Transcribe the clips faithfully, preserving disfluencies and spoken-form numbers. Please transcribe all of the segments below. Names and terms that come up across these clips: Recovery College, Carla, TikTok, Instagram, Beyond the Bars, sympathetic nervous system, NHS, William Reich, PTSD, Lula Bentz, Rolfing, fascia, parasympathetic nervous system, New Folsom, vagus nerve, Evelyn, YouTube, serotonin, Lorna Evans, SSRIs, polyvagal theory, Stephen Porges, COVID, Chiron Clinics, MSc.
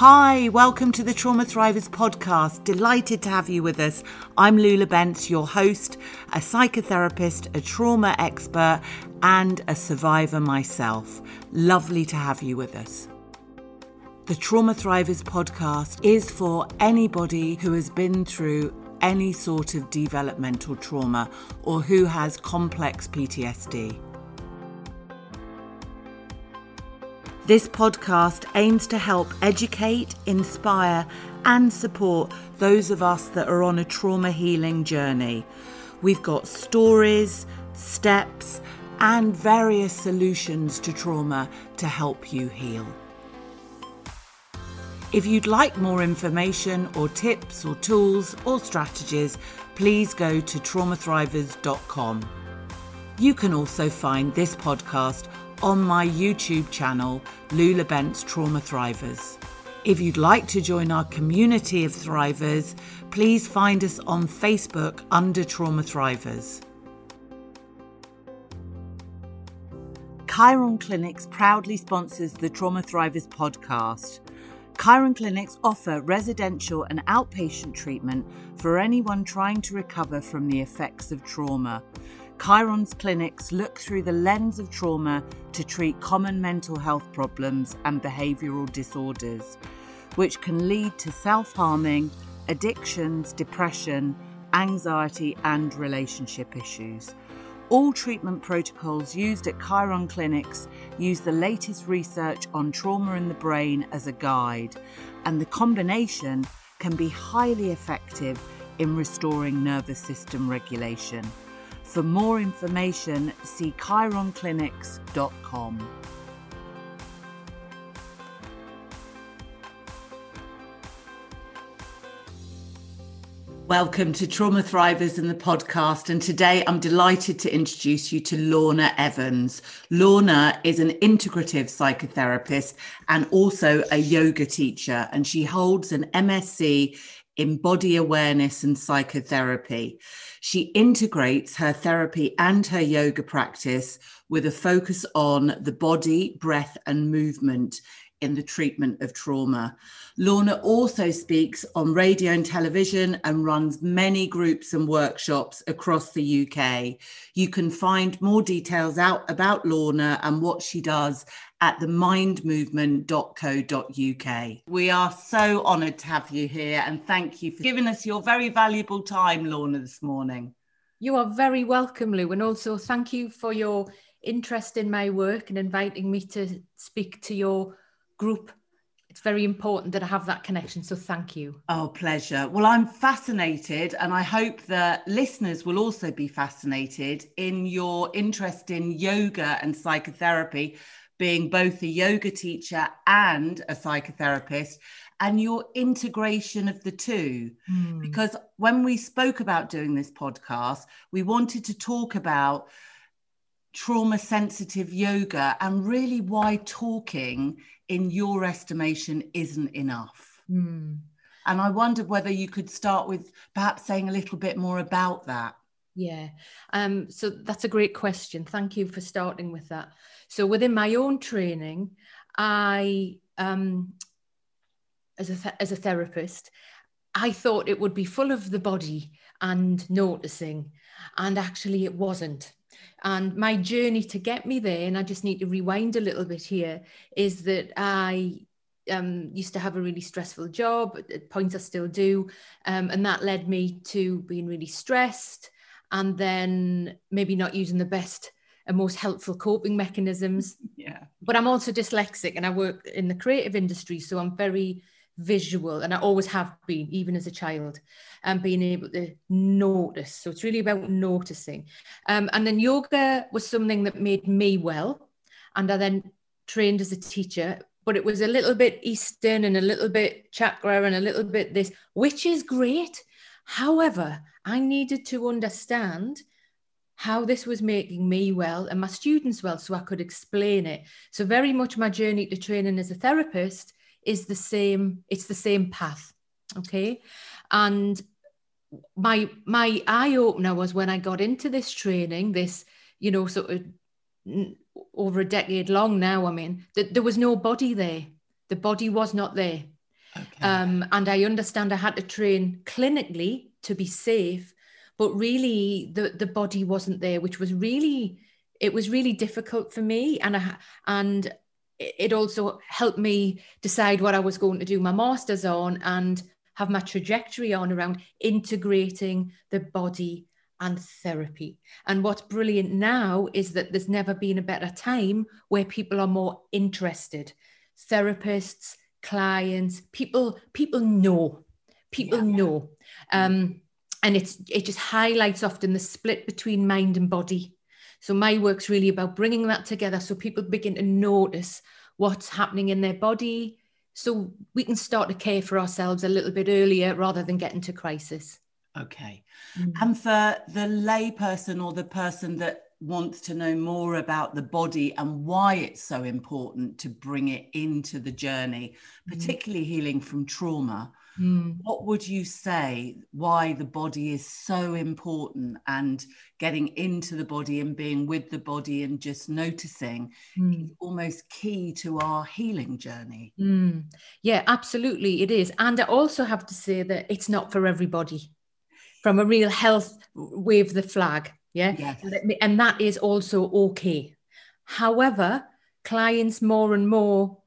Hi, welcome to the Trauma Thrivers podcast. Delighted to have you with us. I'm Lula Bentz, your host, a psychotherapist, a trauma expert, and a survivor myself. Lovely to have you with us. The Trauma Thrivers podcast is for anybody who has been through any sort of developmental trauma or who has complex P T S D. This podcast aims to help educate, inspire, and support those of us that are on a trauma healing journey. We've got stories, steps, and various solutions to trauma to help you heal. If you'd like more information or tips or tools or strategies, please go to trauma thrivers dot com. You can also find this podcast on my YouTube channel, Lula Bentz Trauma Thrivers. If you'd like to join our community of thrivers, please find us on Facebook under Trauma Thrivers. Chiron Clinics proudly sponsors the Trauma Thrivers podcast. Chiron Clinics offer residential and outpatient treatment for anyone trying to recover from the effects of trauma. Chiron's clinics look through the lens of trauma to treat common mental health problems and behavioural disorders, which can lead to self-harming, addictions, depression, anxiety, and relationship issues. All treatment protocols used at Chiron Clinics use the latest research on trauma in the brain as a guide, and the combination can be highly effective in restoring nervous system regulation. For more information, see chiron clinics dot com. Welcome to Trauma Thrivers and the podcast, and today I'm delighted to introduce you to Lorna Evans. Lorna is an integrative psychotherapist and also a yoga teacher, and she holds an M S c in body awareness and psychotherapy. She integrates her therapy and her yoga practice with a focus on the body, breath, and movement in the treatment of trauma. Lorna also speaks on radio and television and runs many groups and workshops across the U K. You can find more details out about Lorna and what she does at the mind movement dot co dot u k. We are so honoured to have you here, and thank you for giving us your very valuable time, Lorna, this morning. You are very welcome, Lou, and also thank you for your interest in my work and inviting me to speak to your group. It's very important that I have that connection, so thank you. Oh, pleasure. Well, I'm fascinated, and I hope that listeners will also be fascinated in your interest in yoga and psychotherapy, being both a yoga teacher and a psychotherapist, and your integration of the two. Mm. Because when we spoke about doing this podcast, we wanted to talk about trauma-sensitive yoga and really why talking, in your estimation, isn't enough. Mm. And I wondered whether you could start with perhaps saying a little bit more about that. Yeah, um, so that's a great question. Thank you for starting with that. So within my own training, I, um, as a th- as a therapist, I thought it would be full of the body and noticing, and actually it wasn't. And my journey to get me there, and I just need to rewind a little bit here, is that I um, used to have a really stressful job, at points I still do, um, and that led me to being really stressed, and then maybe not using the best and most helpful coping mechanisms. Yeah. But I'm also dyslexic, and I work in the creative industry, so I'm very visual, and I always have been, even as a child, and being able to notice. So it's really about noticing. Um, and then yoga was something that made me well, and I then trained as a teacher, but it was a little bit Eastern and a little bit chakra and a little bit this, which is great. However, I needed to understand how this was making me well and my students well so I could explain it. So very much my journey to training as a therapist is the same, it's the same path, okay? And my my eye-opener was when I got into this training, this, you know, sort of over a decade long now, I mean, that there was no body there. The body was not there. Okay. Um, and I understand I had to train clinically to be safe, but really the, the body wasn't there, which was really, it was really difficult for me. And I, and it also helped me decide what I was going to do my master's on and have my trajectory on around integrating the body and therapy. And what's brilliant now is that there's never been a better time where people are more interested. Therapists, clients, people, people know, people yeah, know. Yeah. Um, and it's, it just highlights often the split between mind and body. So my work's really about bringing that together so people begin to notice what's happening in their body so we can start to care for ourselves a little bit earlier rather than get into crisis. Okay. Mm-hmm. And for the lay person or the person that wants to know more about the body and why it's so important to bring it into the journey, particularly mm-hmm. healing from trauma, mm. what would you say why the body is so important and getting into the body and being with the body and just noticing mm. is almost key to our healing journey? Mm. Yeah, absolutely it is. And I also have to say that it's not for everybody. From a real health, wave the flag. Yeah. Yes. And that is also okay. However, clients more and more,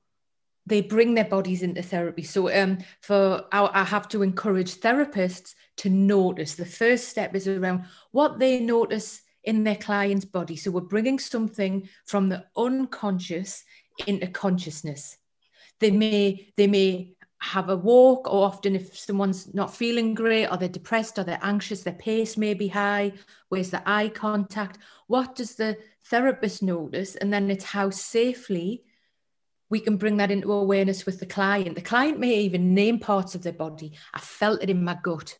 they bring their bodies into therapy. So um, for I, I have to encourage therapists to notice. The first step is around what they notice in their client's body. So we're bringing something from the unconscious into consciousness. They may, they may have a walk, or often if someone's not feeling great, or they're depressed, or they're anxious, their pace may be high. Where's the eye contact? What does the therapist notice? And then it's how safely we can bring that into awareness with the client. The client may even name parts of their body. I felt it in my gut,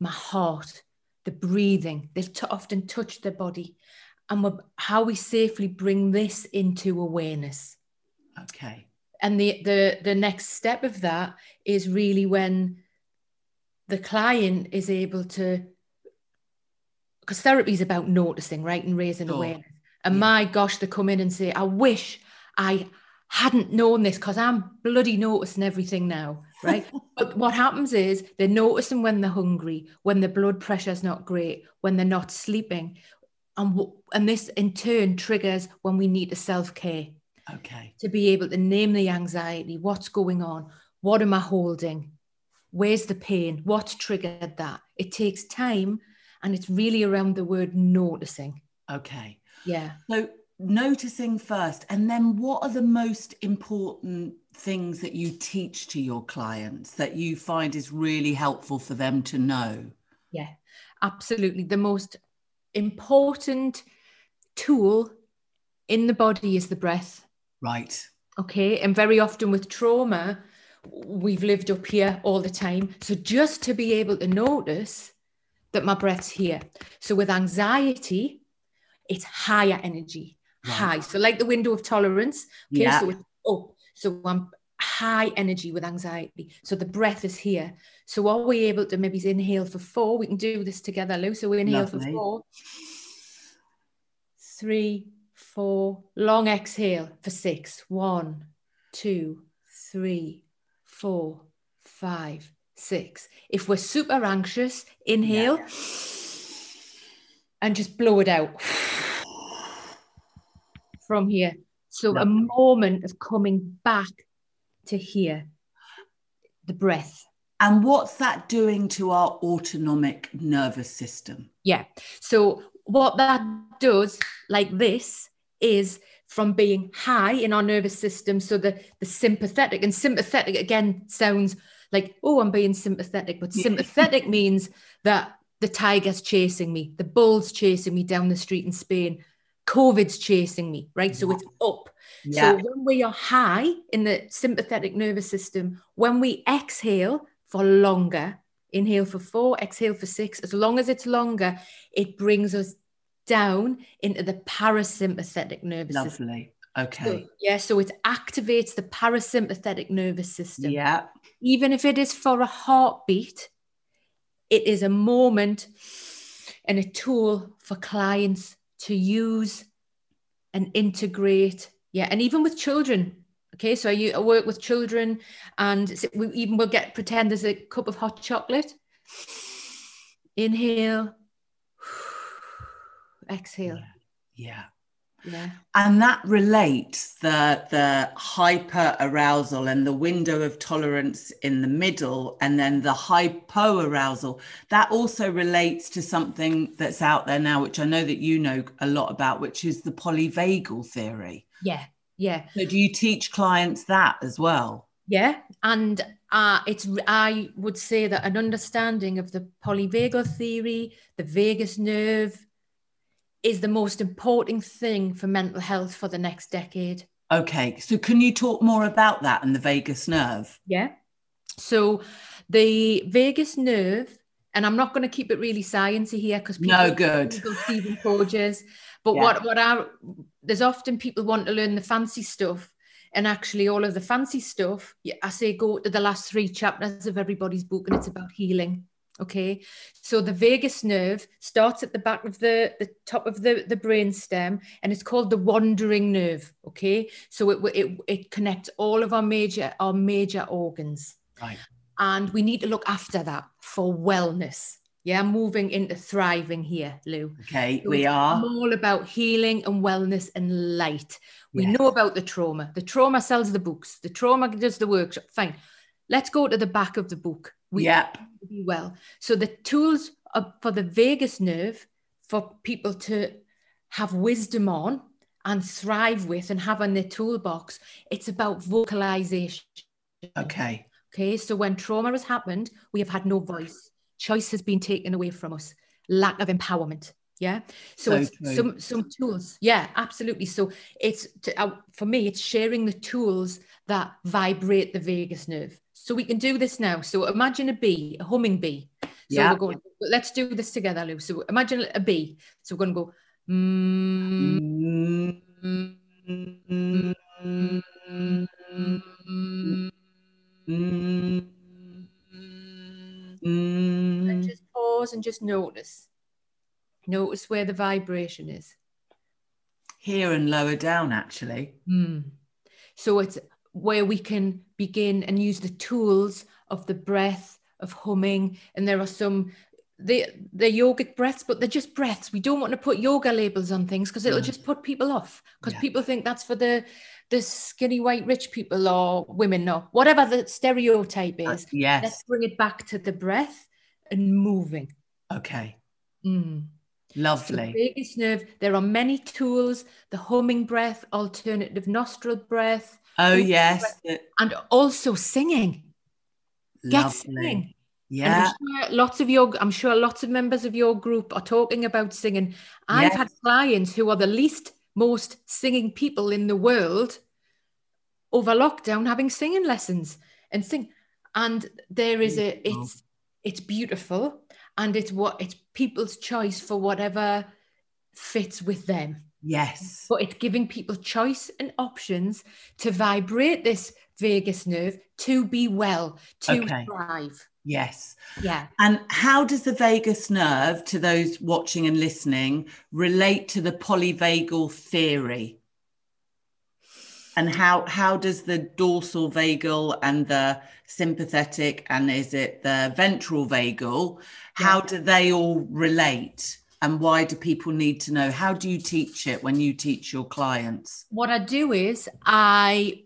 my heart, the breathing. They've t- often touched their body. And we're, how we safely bring this into awareness. Okay. And the, the, the next step of that is really when the client is able to, because therapy is about noticing, right, and raising oh, awareness. And yeah. my gosh, they come in and say, I wish I hadn't known this because I'm bloody noticing everything now, right? But what happens is they're noticing when they're hungry, when their blood pressure's not great, when they're not sleeping. And, w- and this in turn triggers when we need to self-care. Okay. To be able to name the anxiety, what's going on, what am I holding, where's the pain, what's triggered that? It takes time, and it's really around the word noticing. Okay. Yeah. So noticing first, and then what are the most important things that you teach to your clients that you find is really helpful for them to know? Yeah, absolutely. The most important tool in the body is the breath. Right. Okay. And very often with trauma, we've lived up here all the time. So just to be able to notice that my breath's here. So with anxiety, it's higher energy, right. high. So like the window of tolerance. Okay. Yeah. So it's up. So I'm high energy with anxiety. So the breath is here. So are we able to maybe inhale for four? We can do this together, Lou. So we inhale Lovely. for four, three, four, long exhale for six. One, two, three, four, five, six. If we're super anxious, inhale yeah. and just blow it out from here. So yeah. a moment of coming back to here, the breath. And what's that doing to our autonomic nervous system? Yeah. So what that does, like this, is from being high in our nervous system, so the, the sympathetic, and sympathetic again sounds like, oh, I'm being sympathetic, but sympathetic means that the tiger's chasing me, the bull's chasing me down the street in Spain, COVID's chasing me, right? So it's up. Yeah. So when we are high in the sympathetic nervous system, when we exhale for longer, inhale for four, exhale for six, as long as it's longer, it brings us down into the parasympathetic nervous Lovely. system. Lovely. Okay. So, yeah, so it activates the parasympathetic nervous system. Yeah. Even if it is for a heartbeat, it is a moment and a tool for clients to use and integrate. Yeah, and even with children, Okay, so you I work with children, and we even we'll get pretend there's a cup of hot chocolate. Inhale, exhale. Yeah. Yeah. And that relates the the hyper arousal and the window of tolerance in the middle, and then the hypo arousal. That also relates to something that's out there now, which I know that you know a lot about, which is the polyvagal theory. Yeah. Yeah. So do you teach clients that as well? Yeah. And uh, it's I would say that an understanding of the polyvagal theory, the vagus nerve, is the most important thing for mental health for the next decade. Okay. So can you talk more about that and the vagus nerve? Yeah. So the vagus nerve, and I'm not going to keep it really sciencey here because people no good. Stephen Porges. But yeah. what, what I, there's often people want to learn the fancy stuff, and actually all of the fancy stuff, I say go to the last three chapters of everybody's book, and it's about healing. Okay. So the vagus nerve starts at the back of the, the top of the, the brain stem, and it's called the wandering nerve. Okay. So it, it, it connects all of our major, our major organs. Right. And we need to look after that for wellness. Yeah, moving into thriving here, Lou. Okay, so we are all about healing and wellness and light. We yes. know about the trauma. The trauma sells the books. The trauma does the workshop. Fine. Let's go to the back of the book. We yep. be well. So the tools are for the vagus nerve for people to have wisdom on and thrive with and have on their toolbox. It's about vocalization. Okay. Okay. So when trauma has happened, we have had no voice. Choice has been taken away from us. Lack of empowerment. Yeah. So, so it's true. some some tools. Yeah, absolutely. So it's to, uh, for me, it's sharing the tools that vibrate the vagus nerve. So we can do this now. So imagine a bee, a humming bee. So yeah. We're going. Let's do this together, Lou. So imagine a bee. So we're going to go. Mm, mm, mm, mm, mm, mm, Mm. And just pause and just notice. Notice where the vibration is. Here and lower down, actually. Mm. So it's where we can begin and use the tools of the breath, of humming. And there are some, they, they're yogic breaths, but they're just breaths. We don't want to put yoga labels on things because it'll mm. just put people off. Because yeah. people think that's for the, the skinny white rich people or women or whatever the stereotype is. Uh, yes. Let's bring it back to the breath and moving. Okay. Mm. Lovely. So the vagus nerve, there are many tools, the humming breath, alternative nostril breath. Oh, yes. Breath, and also singing. Lovely. Get singing. Yeah. And I'm sure lots of your, I'm sure lots of members of your group are talking about singing. I've yes. had clients who are the least most singing people in the world over lockdown having singing lessons and sing, and there is a it's it's beautiful, and it's what it's people's choice for whatever fits with them. Yes. But it's giving people choice and options to vibrate this vagus nerve, to be well, to okay. thrive. Yes. Yeah. And how does the vagus nerve, to those watching and listening, relate to the polyvagal theory? And how how does the dorsal vagal and the sympathetic and is it the ventral vagal, how yeah. do they all relate? And why do people need to know? How do you teach it when you teach your clients? What I do is I,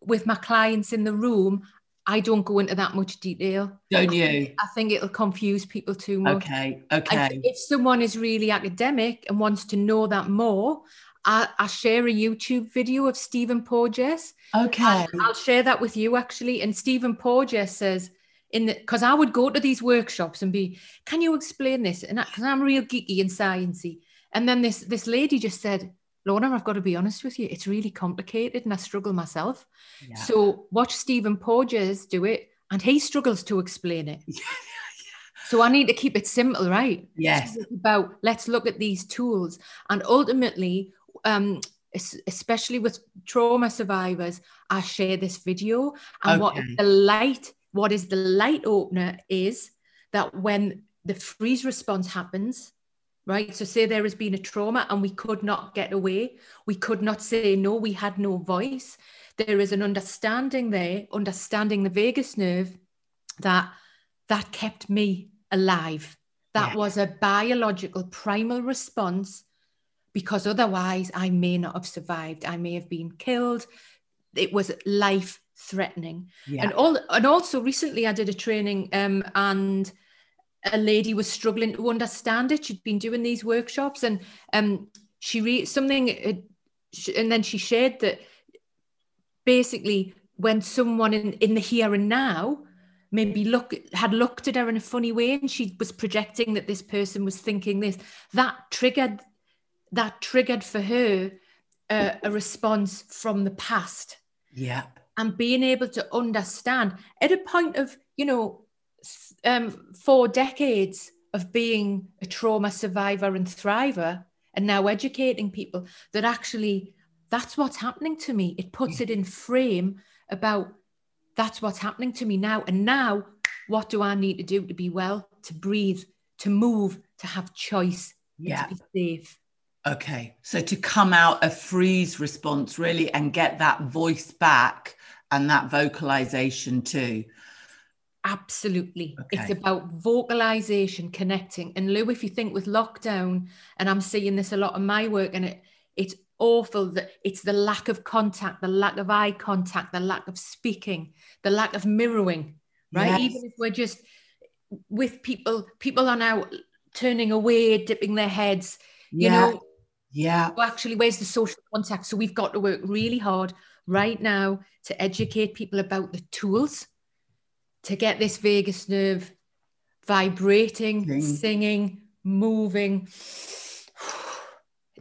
with my clients in the room, I don't go into that much detail. Don't you? I think it'll confuse people too much. Okay, okay. And if someone is really academic and wants to know that more, I, I share a YouTube video of Stephen Porges. Okay. I'll share that with you, actually. And Stephen Porges says, in because I would go to these workshops and be, can you explain this? And because I'm real geeky and sciencey. And then this this lady just said, Lorna, I've got to be honest with you, it's really complicated and I struggle myself. Yeah. So watch Stephen Porges do it, and he struggles to explain it. Yeah, yeah. So I need to keep it simple, right? Yes. So it's about let's look at these tools. And ultimately, um, especially with trauma survivors, I share this video. And okay. what is the light, what is the light opener is that when the freeze response happens, right? So say there has been a trauma and we could not get away. We could not say no, we had no voice. there is an understanding there, understanding the vagus nerve, that that kept me alive. That yeah. was a biological primal response, because otherwise I may not have survived. I may have been killed. It was life threatening. Yeah. And all, and also recently I did a training um, and a lady was struggling to understand it. She'd been doing these workshops and um, she read something uh, sh- and then she shared that basically when someone in, in the here and now maybe look had looked at her in a funny way and she was projecting that this person was thinking this, that triggered that triggered for her uh, a response from the past. Yeah. And being able to understand at a point of, you know, um, four decades of being a trauma survivor and thriver, and now educating people that actually that's what's happening to me. It puts yeah. it in frame about that's what's happening to me now. And now what do I need to do to be well, to breathe, to move, to have choice, yeah. to be safe? Okay, so to come out a freeze response really and get that voice back and that vocalization too. Absolutely. Okay. It's about vocalization, connecting. And Lou, if you think with lockdown, and I'm seeing this a lot in my work, and it, it's awful that it's the lack of contact, the lack of eye contact, the lack of speaking, the lack of mirroring, right? Yes. Even if we're just with people, people are now turning away, dipping their heads, you yeah. know. Yeah. Well, actually, where's the social contact? So we've got to work really hard right now to educate people about the tools to get this vagus nerve vibrating, Sing. singing, moving.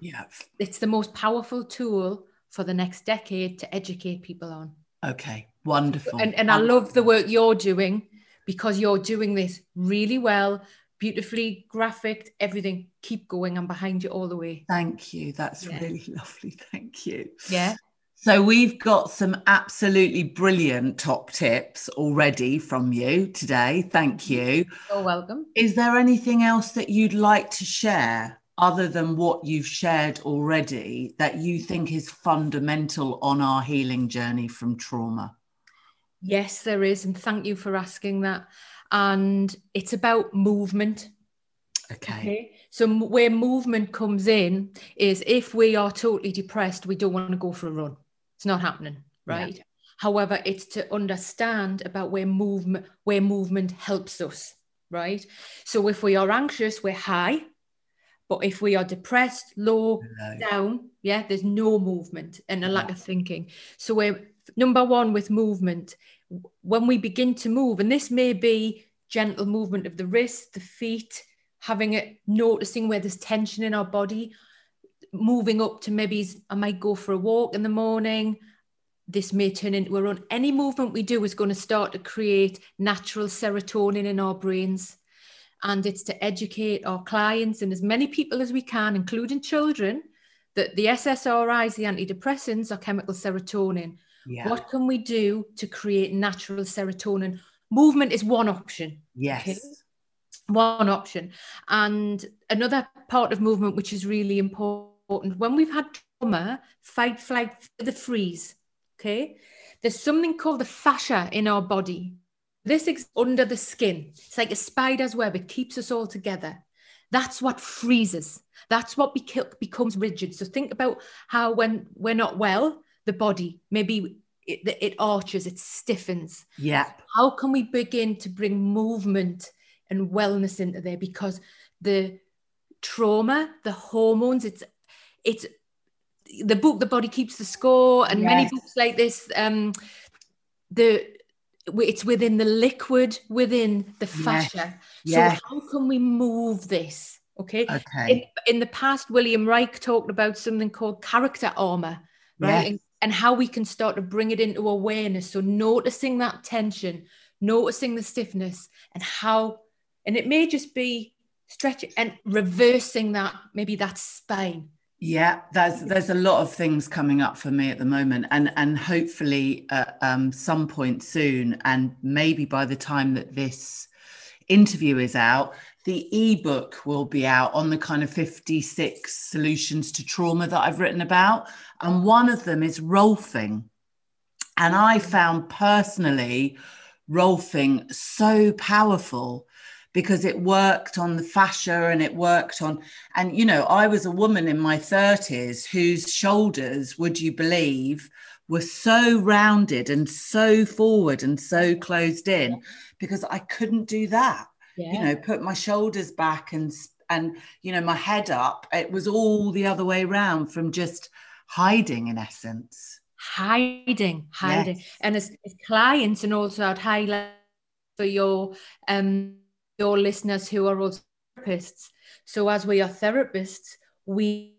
Yeah. It's the most powerful tool for the next decade to educate people on. Okay, wonderful. And, and wonderful. I love the work you're doing, because you're doing this really well. Beautifully graphic, everything. Keep going. I'm behind you all the way. Thank you. That's yeah. really lovely. Thank you. Yeah. So we've got some absolutely brilliant top tips already from you today. Thank you. You're welcome. Is there anything else that you'd like to share other than what you've shared already that you think is fundamental on our healing journey from trauma? Yes, there is. And thank you for asking that. And it's about movement. Okay. okay. So where movement comes in is if we are totally depressed, we don't want to go for a run. It's not happening, right? Yeah. However, it's to understand about where movement, where movement helps us, right? So if we are anxious, we're high. But if we are depressed, low, Hello. down, yeah, there's no movement and a lack of thinking. So we're number one with movement. When we begin to move, and this may be gentle movement of the wrist, the feet, having it, noticing where there's tension in our body, moving up to maybe I might go for a walk in the morning. This may turn into a run. Any movement we do is going to start to create natural serotonin in our brains. And it's to educate our clients and as many people as we can, including children, that the S S R Is, the antidepressants, are chemical serotonin. Yeah. What can we do to create natural serotonin? Movement is one option. Yes. Okay? One option. And another part of movement, which is really important, when we've had trauma, fight, flight, the freeze, okay? There's something called the fascia in our body. This is under the skin. It's like a spider's web. It keeps us all together. That's what freezes. That's what beca- becomes rigid. So think about how when we're not well, the body, maybe it, it arches, it stiffens. Yeah. How can we begin to bring movement and wellness into there? Because the trauma, the hormones, it's, it's the book, The Body Keeps the Score, and yes. many books like this, um, the, it's within the liquid, within the fascia. Yes. So yes. how can we move this? Okay. Okay. In, in the past, William Reich talked about something called character armor, right? Yes. And, and how we can start to bring it into awareness. So noticing that tension, noticing the stiffness, and how, and it may just be stretching and reversing that, maybe that spine. Yeah, there's there's a lot of things coming up for me at the moment, and and hopefully uh, um, some point soon, and maybe by the time that this interview is out, the ebook will be out on the kind of fifty-six solutions to trauma that I've written about, and one of them is Rolfing. And I found personally Rolfing so powerful because it worked on the fascia and it worked on, and, you know, I was a woman in my thirties whose shoulders, would you believe, were so rounded and so forward and so closed in because I couldn't do that, yeah. you know, put my shoulders back and, and, you know, my head up. It was all the other way around from just hiding, in essence. Hiding, hiding. Yes. And as, as clients, and also I'd highlight for your um your listeners who are also therapists. So as we are therapists, we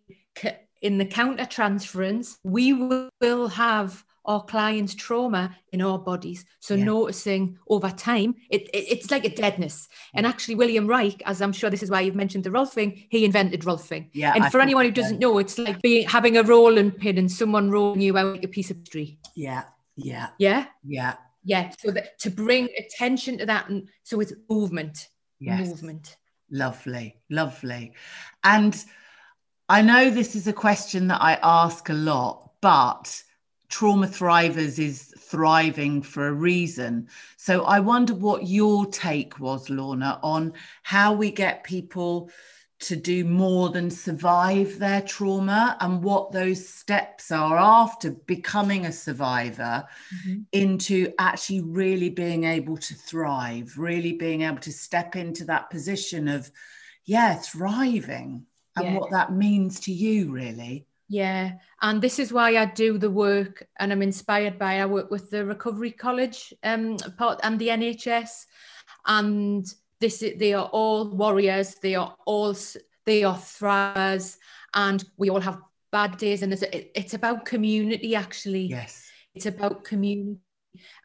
in the counter transference, we will have our clients' trauma in our bodies. So yeah. noticing over time, it, it it's like a deadness. And actually, William Reich, as I'm sure this is why you've mentioned the Rolfing, he invented Rolfing. Yeah, and I for anyone who doesn't know, it's like being having a rolling pin and someone rolling you out like a piece of tree. Yeah, yeah, yeah, yeah, yeah. So that, to bring attention to that, and so it's movement, yes. movement. Lovely, lovely. And I know this is a question that I ask a lot, but Trauma Thrivers is thriving for a reason. So I wonder what your take was, Lorna, on how we get people to do more than survive their trauma and what those steps are after becoming a survivor mm-hmm. into actually really being able to thrive, really being able to step into that position of, yeah, thriving and yeah. what that means to you, really. Yeah, and this is why I do the work, and I'm inspired by. I work with the Recovery College um, part and the N H S, and this they are all warriors. They are all they are thrivers, and we all have bad days. And it's it's about community, actually. Yes, it's about community,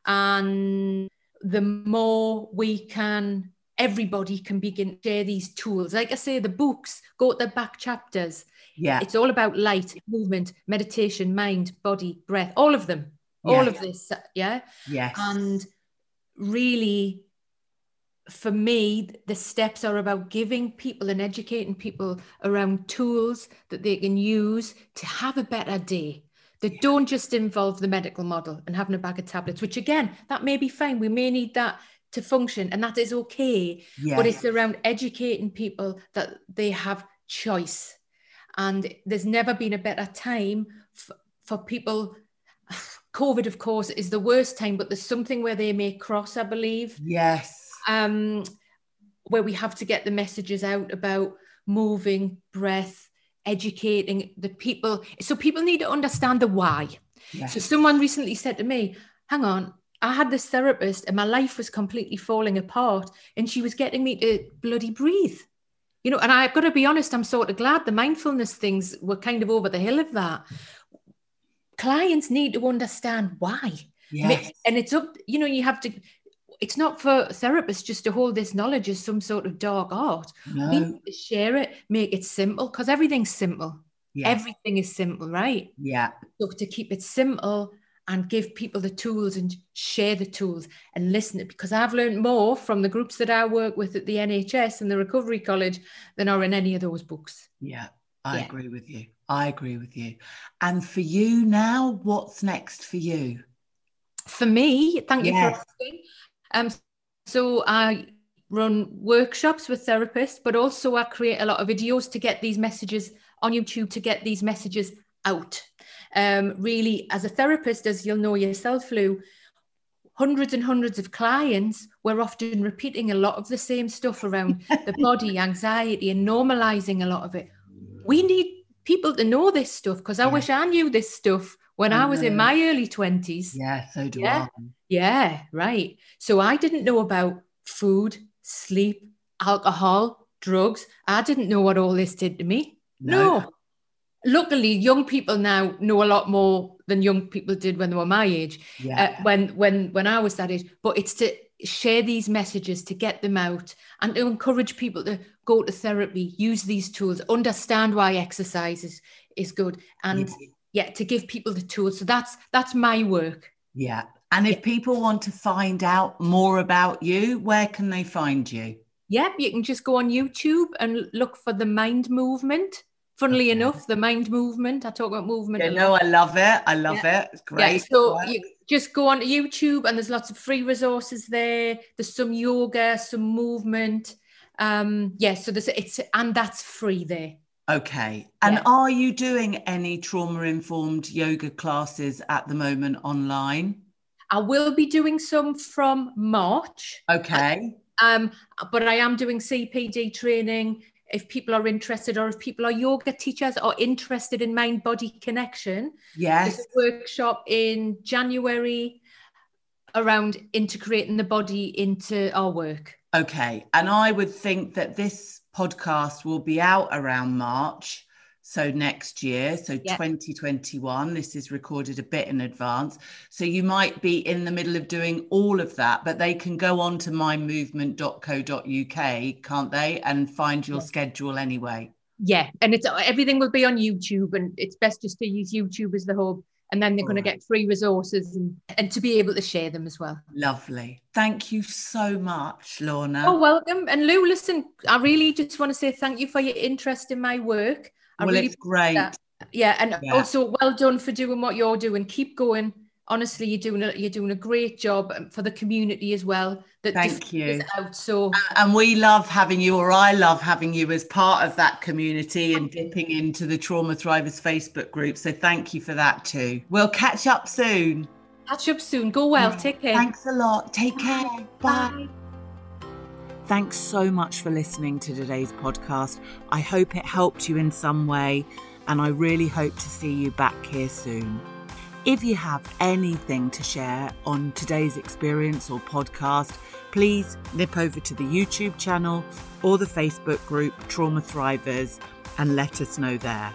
and the more we can. Everybody can begin to share these tools. Like I say, the books, go to the back chapters. Yeah. It's all about light, movement, meditation, mind, body, breath, all of them. Yeah. All of this. Yeah. Yes. And really, for me, the steps are about giving people and educating people around tools that they can use to have a better day. That yeah. don't just involve the medical model and having a bag of tablets, which again, that may be fine. We may need that to function, and that is okay, yeah. but it's around educating people that they have choice, and there's never been a better time f- for people. COVID, of course, is the worst time, but there's something where they may cross, I believe. Yes. Um, where we have to get the messages out about moving, breath, educating the people. So people need to understand the why. Yes. So someone recently said to me, hang on, I had this therapist and my life was completely falling apart and she was getting me to bloody breathe, you know, and I've got to be honest, I'm sort of glad the mindfulness things were kind of over the hill of that. Clients need to understand why. Yes. And it's up, you know, you have to, it's not for therapists just to hold this knowledge as some sort of dark art. No. We need to share it, make it simple, because everything's simple. Yes. Everything is simple, right? Yeah. So to keep it simple, and give people the tools and share the tools and listen, because I've learned more from the groups that I work with at the N H S and the Recovery College than are in any of those books. Yeah, I yeah. agree with you. I agree with you. And for you now, what's next for you? For me, thank yes. you for asking. Um, so I run workshops with therapists, but also I create a lot of videos to get these messages on YouTube, to get these messages out. Um, really, as a therapist, as you'll know yourself, Lou, hundreds and hundreds of clients were often repeating a lot of the same stuff around the body, anxiety, and normalizing a lot of it. We need people to know this stuff, because I yeah. wish I knew this stuff when I, I was in my early twenties. Yeah, so do yeah. I. Yeah, right. So I didn't know about food, sleep, alcohol, drugs. I didn't know what all this did to me. No. no. Luckily, young people now know a lot more than young people did when they were my age, yeah. uh, when when when I was that age. But it's to share these messages, to get them out, and to encourage people to go to therapy, use these tools, understand why exercise is, is good, and yeah. yeah, to give people the tools. So that's that's my work. Yeah. And if yeah. people want to find out more about you, where can they find you? Yep, you can just go on YouTube and look for the Mind Movement. Funnily okay. enough, the mind movement, I talk about movement. You know, I love it. I love yeah. it. It's great. Yeah, so you just go on YouTube and there's lots of free resources there. There's some yoga, some movement. Um, yeah, so there's it's and that's free there. Okay. And yeah. Are you doing any trauma-informed yoga classes at the moment online? I will be doing some from March. Okay. Um, but I am doing C P D training. If people are interested, or if people are yoga teachers or interested in mind-body connection, yes, there's a workshop in January around integrating the body into our work. Okay. And I would think that this podcast will be out around March. So next year, so yeah. twenty twenty-one, this is recorded a bit in advance. So you might be in the middle of doing all of that, but they can go on to mind movement dot co dot U K, can't they? And find your yeah. schedule anyway. Yeah. And it's everything will be on YouTube, and it's best just to use YouTube as the hub. And then they're going right. to get free resources and, and to be able to share them as well. Lovely. Thank you so much, Lorna. Oh, welcome. And Lou, listen, I really just want to say thank you for your interest in my work. I well, really it's great. That. Yeah, and yeah. also well done for doing what you're doing. Keep going. Honestly, you're doing a, you're doing a great job for the community as well. That Thank you. Out, so. And we love having you, or I love having you as part of that community and dipping into the Trauma Thrivers Facebook group. So thank you for that too. We'll catch up soon. Catch up soon. Go well. Yeah. Take care. Thanks a lot. Take care. Bye. Bye. Thanks so much for listening to today's podcast. I hope it helped you in some way, and I really hope to see you back here soon. If you have anything to share on today's experience or podcast, please nip over to the YouTube channel or the Facebook group Trauma Thrivers and let us know there.